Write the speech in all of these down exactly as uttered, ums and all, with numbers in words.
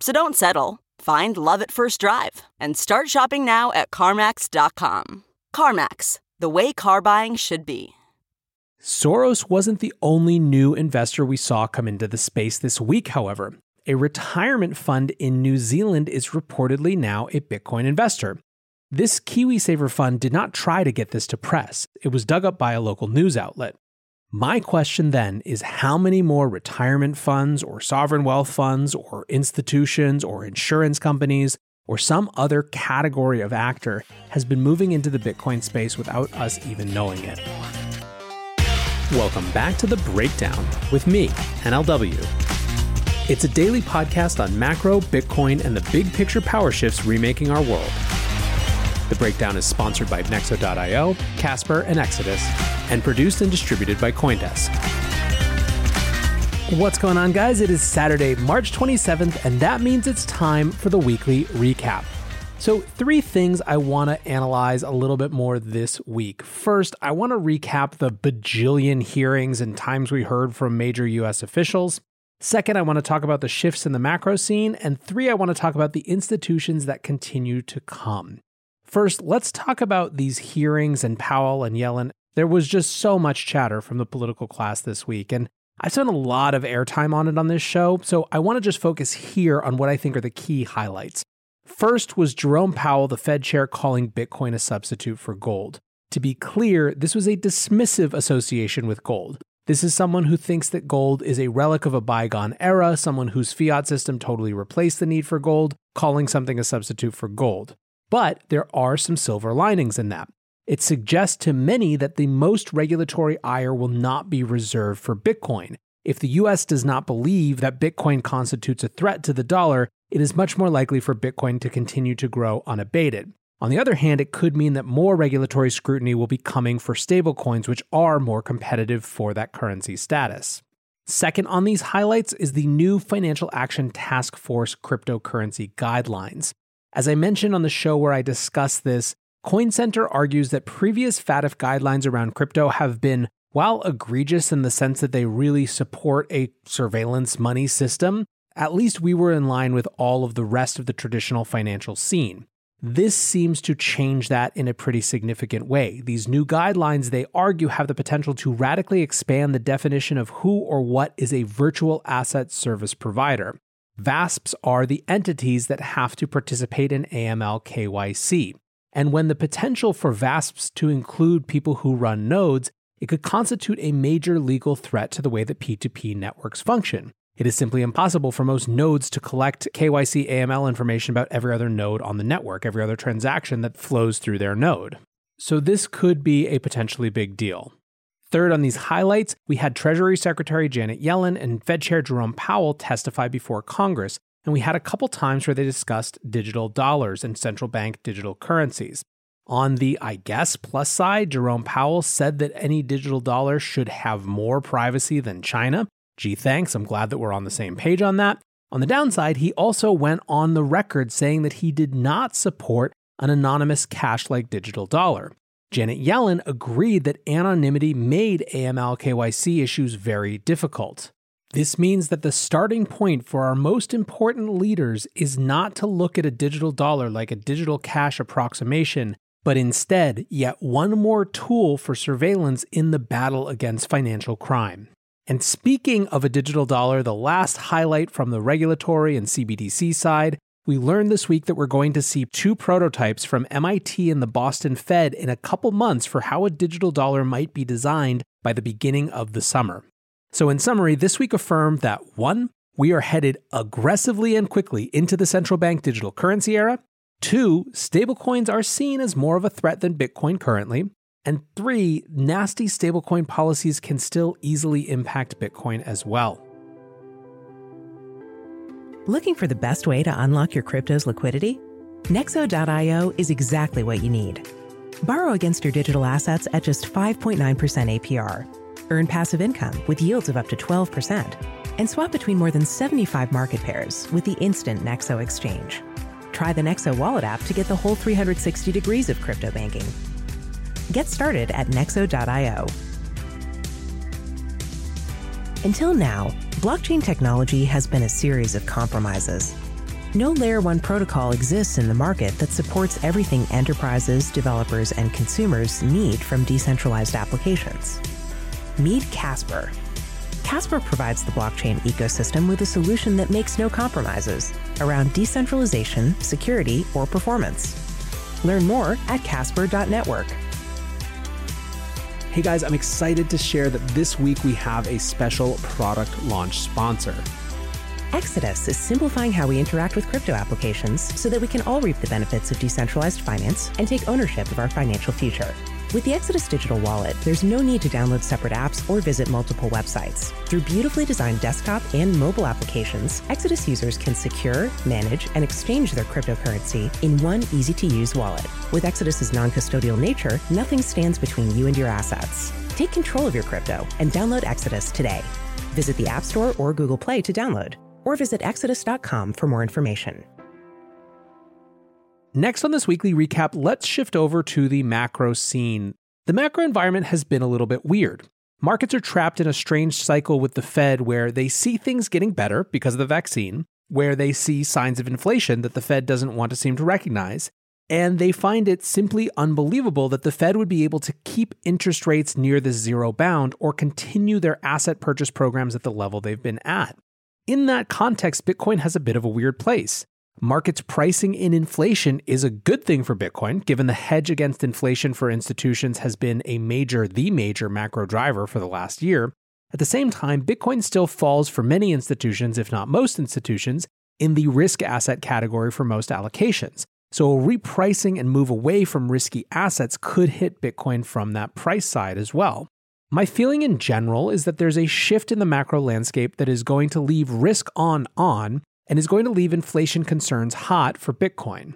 So don't settle. Find love at first drive and start shopping now at CarMax dot com. CarMax, the way car buying should be. Soros wasn't the only new investor we saw come into the space this week, however. A retirement fund in New Zealand is reportedly now a Bitcoin investor. This KiwiSaver fund did not try to get this to press. It was dug up by a local news outlet. My question then is how many more retirement funds or sovereign wealth funds or institutions or insurance companies or some other category of actor has been moving into the Bitcoin space without us even knowing it? Welcome back to The Breakdown with me, N L W. It's a daily podcast on macro, Bitcoin, and the big picture power shifts remaking our world. The Breakdown is sponsored by Nexo dot io, Casper, and Exodus, and produced and distributed by Coindesk. What's going on, guys? It is Saturday, March twenty-seventh, and that means it's time for the weekly recap. So three things I want to analyze a little bit more this week. First, I want to recap the bajillion hearings and times we heard from major U S officials. Second, I want to talk about the shifts in the macro scene. And three, I want to talk about the institutions that continue to come. First, let's talk about these hearings and Powell and Yellen. There was just so much chatter from the political class this week, and I spent a lot of airtime on it on this show, so I want to just focus here on what I think are the key highlights. First was Jerome Powell, the Fed chair, calling Bitcoin a substitute for gold. To be clear, this was a dismissive association with gold. This is someone who thinks that gold is a relic of a bygone era, someone whose fiat system totally replaced the need for gold, calling something a substitute for gold. But there are some silver linings in that. It suggests to many that the most regulatory ire will not be reserved for Bitcoin. If the U S does not believe that Bitcoin constitutes a threat to the dollar, it is much more likely for Bitcoin to continue to grow unabated. On the other hand, it could mean that more regulatory scrutiny will be coming for stablecoins, which are more competitive for that currency status. Second on these highlights is the new Financial Action Task Force cryptocurrency guidelines. As I mentioned on the show where I discussed this, CoinCenter argues that previous F A T F guidelines around crypto have been, while egregious in the sense that they really support a surveillance money system, at least we were in line with all of the rest of the traditional financial scene. This seems to change that in a pretty significant way. These new guidelines, they argue, have the potential to radically expand the definition of who or what is a virtual asset service provider. VASPs are the entities that have to participate in A M L K Y C. And when the potential for VASPs to include people who run nodes, it could constitute a major legal threat to the way that P two P networks function. It is simply impossible for most nodes to collect K Y C A M L information about every other node on the network, every other transaction that flows through their node. So this could be a potentially big deal. Third on these highlights, we had Treasury Secretary Janet Yellen and Fed Chair Jerome Powell testify before Congress, and we had a couple times where they discussed digital dollars and central bank digital currencies. On the, I guess, plus side, Jerome Powell said that any digital dollar should have more privacy than China. Gee, thanks. I'm glad that we're on the same page on that. On the downside, he also went on the record saying that he did not support an anonymous cash-like digital dollar. Janet Yellen agreed that anonymity made A M L K Y C issues very difficult. This means that the starting point for our most important leaders is not to look at a digital dollar like a digital cash approximation, but instead, yet one more tool for surveillance in the battle against financial crime. And speaking of a digital dollar, the last highlight from the regulatory and C B D C side We learned this week that we're going to see two prototypes from M I T and the Boston Fed in a couple months for how a digital dollar might be designed by the beginning of the summer. So in summary, this week affirmed that one, we are headed aggressively and quickly into the central bank digital currency era. Two, stablecoins are seen as more of a threat than Bitcoin currently. And three, nasty stablecoin policies can still easily impact Bitcoin as well. Looking for the best way to unlock your crypto's liquidity? Nexo dot io is exactly what you need. Borrow against your digital assets at just five point nine percent A P R, earn passive income with yields of up to twelve percent, and swap between more than seventy-five market pairs with the instant Nexo exchange. Try the Nexo wallet app to get the whole three hundred sixty degrees of crypto banking. Get started at Nexo dot io. Until now, blockchain technology has been a series of compromises. No layer one protocol exists in the market that supports everything enterprises, developers, and consumers need from decentralized applications. Meet Casper. Casper provides the blockchain ecosystem with a solution that makes no compromises around decentralization, security, or performance. Learn more at Casper dot network. Hey guys, I'm excited to share that this week we have a special product launch sponsor. Exodus is simplifying how we interact with crypto applications so that we can all reap the benefits of decentralized finance and take ownership of our financial future. With the Exodus digital wallet, there's no need to download separate apps or visit multiple websites. Through beautifully designed desktop and mobile applications, Exodus users can secure, manage, and exchange their cryptocurrency in one easy-to-use wallet. With Exodus's non-custodial nature, nothing stands between you and your assets. Take control of your crypto and download Exodus today. Visit the App Store or Google Play to download, or visit exodus dot com for more information. Next on this weekly recap, let's shift over to the macro scene. The macro environment has been a little bit weird. Markets are trapped in a strange cycle with the Fed where they see things getting better because of the vaccine, where they see signs of inflation that the Fed doesn't want to seem to recognize, and they find it simply unbelievable that the Fed would be able to keep interest rates near the zero bound or continue their asset purchase programs at the level they've been at. In that context, Bitcoin has a bit of a weird place. Markets pricing in inflation is a good thing for Bitcoin, given the hedge against inflation for institutions has been a major, the major macro driver for the last year. At the same time, Bitcoin still falls for many institutions, if not most institutions, in the risk asset category for most allocations. So a repricing and move away from risky assets could hit Bitcoin from that price side as well. My feeling in general is that there's a shift in the macro landscape that is going to leave risk on on, and is going to leave inflation concerns hot for Bitcoin.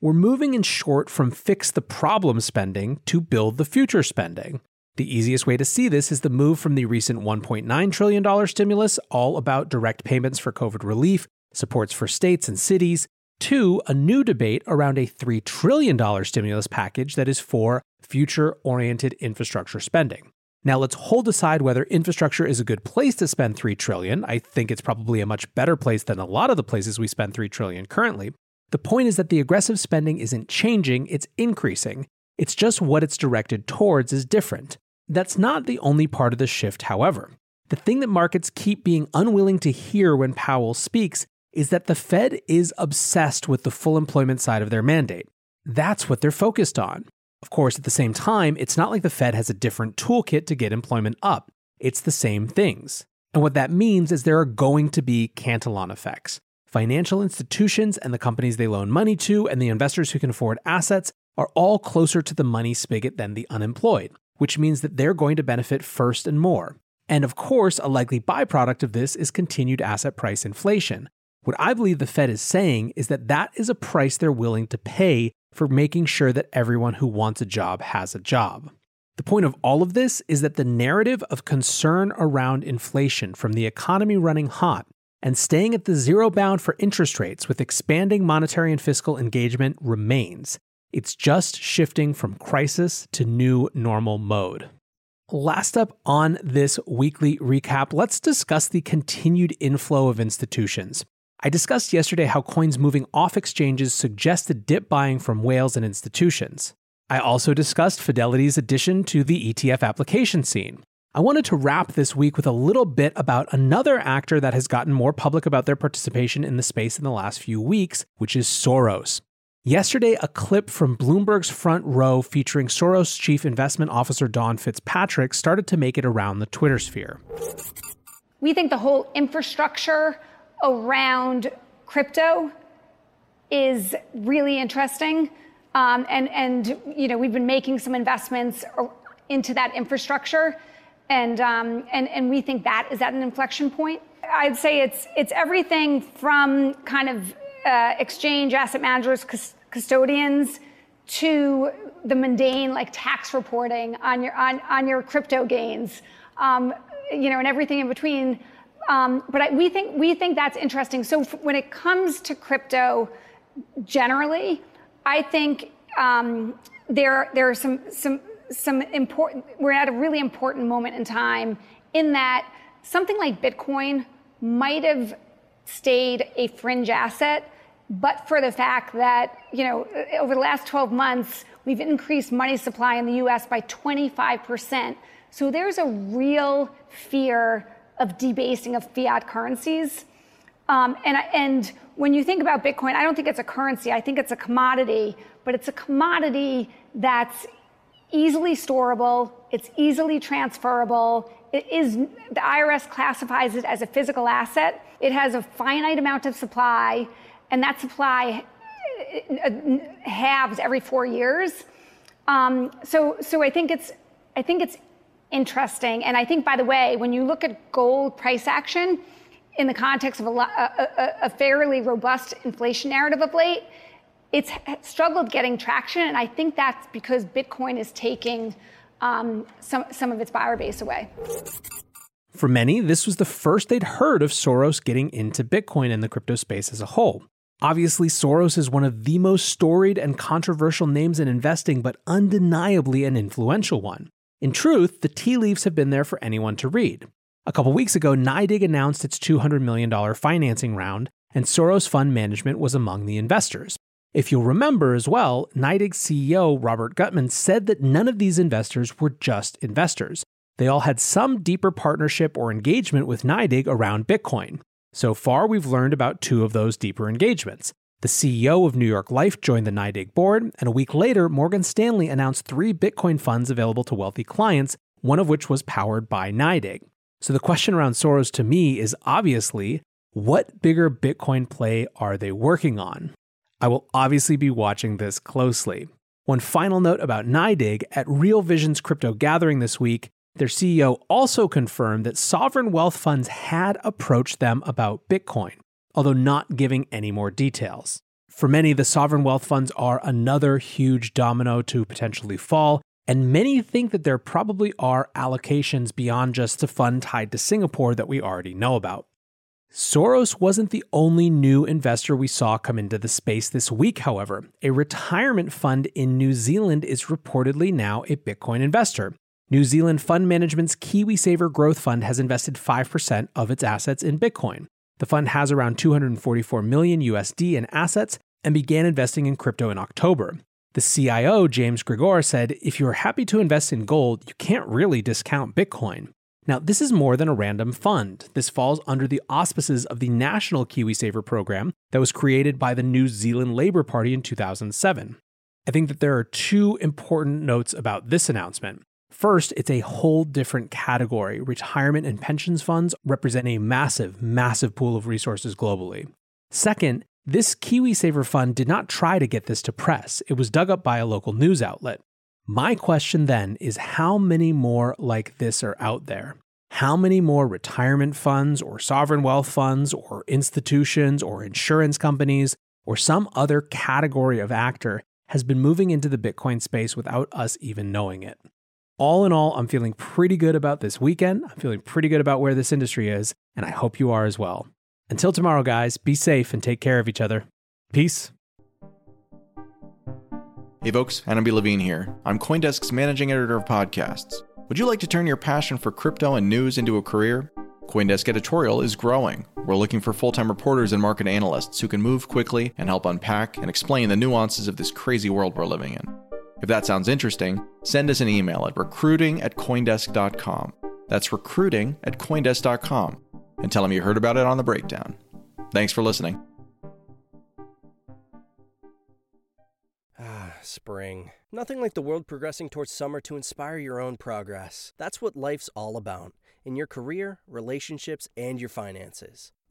We're moving in short from fix the problem spending to build the future spending. The easiest way to see this is the move from the recent one point nine trillion dollars stimulus, all about direct payments for COVID relief, supports for states and cities, to a new debate around a three trillion dollars stimulus package that is for future-oriented infrastructure spending. Now let's hold aside whether infrastructure is a good place to spend three trillion dollars. I think it's probably a much better place than a lot of the places we spend three trillion dollars currently. The point is that the aggressive spending isn't changing, it's increasing. It's just what it's directed towards is different. That's not the only part of the shift, however. The thing that markets keep being unwilling to hear when Powell speaks is that the Fed is obsessed with the full employment side of their mandate. That's what they're focused on. Of course, at the same time, it's not like the Fed has a different toolkit to get employment up. It's the same things. And what that means is there are going to be Cantillon effects. Financial institutions and the companies they loan money to and the investors who can afford assets are all closer to the money spigot than the unemployed, which means that they're going to benefit first and more. And of course, a likely byproduct of this is continued asset price inflation. What I believe the Fed is saying is that that is a price they're willing to pay for making sure that everyone who wants a job has a job. The point of all of this is that the narrative of concern around inflation from the economy running hot and staying at the zero bound for interest rates with expanding monetary and fiscal engagement remains. It's just shifting from crisis to new normal mode. Last up on this weekly recap, let's discuss the continued inflow of institutions. I discussed yesterday how coins moving off exchanges suggested dip buying from whales and institutions. I also discussed Fidelity's addition to the E T F application scene. I wanted to wrap this week with a little bit about another actor that has gotten more public about their participation in the space in the last few weeks, which is Soros. Yesterday, a clip from Bloomberg's Front Row featuring Soros chief investment officer Dawn Fitzpatrick started to make it around the Twitter sphere. We think the whole infrastructure around crypto is really interesting. Um, and, and, you know, we've been making some investments into that infrastructure. And, um, and, and we think that is at an inflection point. I'd say it's, it's everything from kind of uh, exchange asset managers, cus- custodians to the mundane, like tax reporting on your, on, on your crypto gains, um, you know, and everything in between. Um, but I, we think we think that's interesting. So f- when it comes to crypto, generally, I think um, there there are some some some important. We're at a really important moment in time in that something like Bitcoin might have stayed a fringe asset, but for the fact that you know over the last twelve months we've increased money supply in the U S by twenty-five percent. So there's a real fear of debasing of fiat currencies. Um, and, and when you think about Bitcoin, I don't think it's a currency. I think it's a commodity, but it's a commodity that's easily storable. It's easily transferable. It is, the I R S classifies it as a physical asset. It has a finite amount of supply, and that supply halves every four years. Um, so, so I think it's, I think it's, interesting. And I think, by the way, when you look at gold price action in the context of a, lot, a, a, a fairly robust inflation narrative of late, it's struggled getting traction. And I think that's because Bitcoin is taking um, some, some of its buyer base away. For many, this was the first they'd heard of Soros getting into Bitcoin and the crypto space as a whole. Obviously, Soros is one of the most storied and controversial names in investing, but undeniably an influential one. In truth, the tea leaves have been there for anyone to read. A couple weeks ago, N Y D I G announced its two hundred million dollars financing round, and Soros Fund Management was among the investors. If you'll remember as well, N Y D I G C E O Robert Gutman said that none of these investors were just investors. They all had some deeper partnership or engagement with N Y D I G around Bitcoin. So far, we've learned about two of those deeper engagements. The C E O of New York Life joined the N Y D I G board, and a week later, Morgan Stanley announced three Bitcoin funds available to wealthy clients, one of which was powered by N Y D I G. So the question around Soros to me is obviously, what bigger Bitcoin play are they working on? I will obviously be watching this closely. One final note about N Y D I G, at Real Vision's crypto gathering this week, their C E O also confirmed that sovereign wealth funds had approached them about Bitcoin, although not giving any more details. For many, the sovereign wealth funds are another huge domino to potentially fall, and many think that there probably are allocations beyond just the fund tied to Singapore that we already know about. Soros wasn't the only new investor we saw come into the space this week, however. A retirement fund in New Zealand is reportedly now a Bitcoin investor. New Zealand Fund Management's KiwiSaver Growth Fund has invested five percent of its assets in Bitcoin. The fund has around two hundred forty-four million U S D in assets and began investing in crypto in October. The C I O, James Grigor, said, "If you're happy to invest in gold, you can't really discount Bitcoin." Now, this is more than a random fund. This falls under the auspices of the National KiwiSaver program that was created by the New Zealand Labour Party in two thousand seven. I think that there are two important notes about this announcement. First, it's a whole different category. Retirement and pensions funds represent a massive, massive pool of resources globally. Second, this KiwiSaver fund did not try to get this to press. It was dug up by a local news outlet. My question then is how many more like this are out there? How many more retirement funds or sovereign wealth funds or institutions or insurance companies or some other category of actor has been moving into the Bitcoin space without us even knowing it? All in all, I'm feeling pretty good about this weekend. I'm feeling pretty good about where this industry is, and I hope you are as well. Until tomorrow, guys, be safe and take care of each other. Peace. Hey folks, Adam B. Levine here. I'm Coindesk's managing editor of podcasts. Would you like to turn your passion for crypto and news into a career? Coindesk Editorial is growing. We're looking for full-time reporters and market analysts who can move quickly and help unpack and explain the nuances of this crazy world we're living in. If that sounds interesting, send us an email at recruiting at coindesk dot com. That's recruiting at Coindesk dot com. And tell them you heard about it on The Breakdown. Thanks for listening. Ah, spring. Nothing like the world progressing towards summer to inspire your own progress. That's what life's all about, in your career, relationships, and your finances.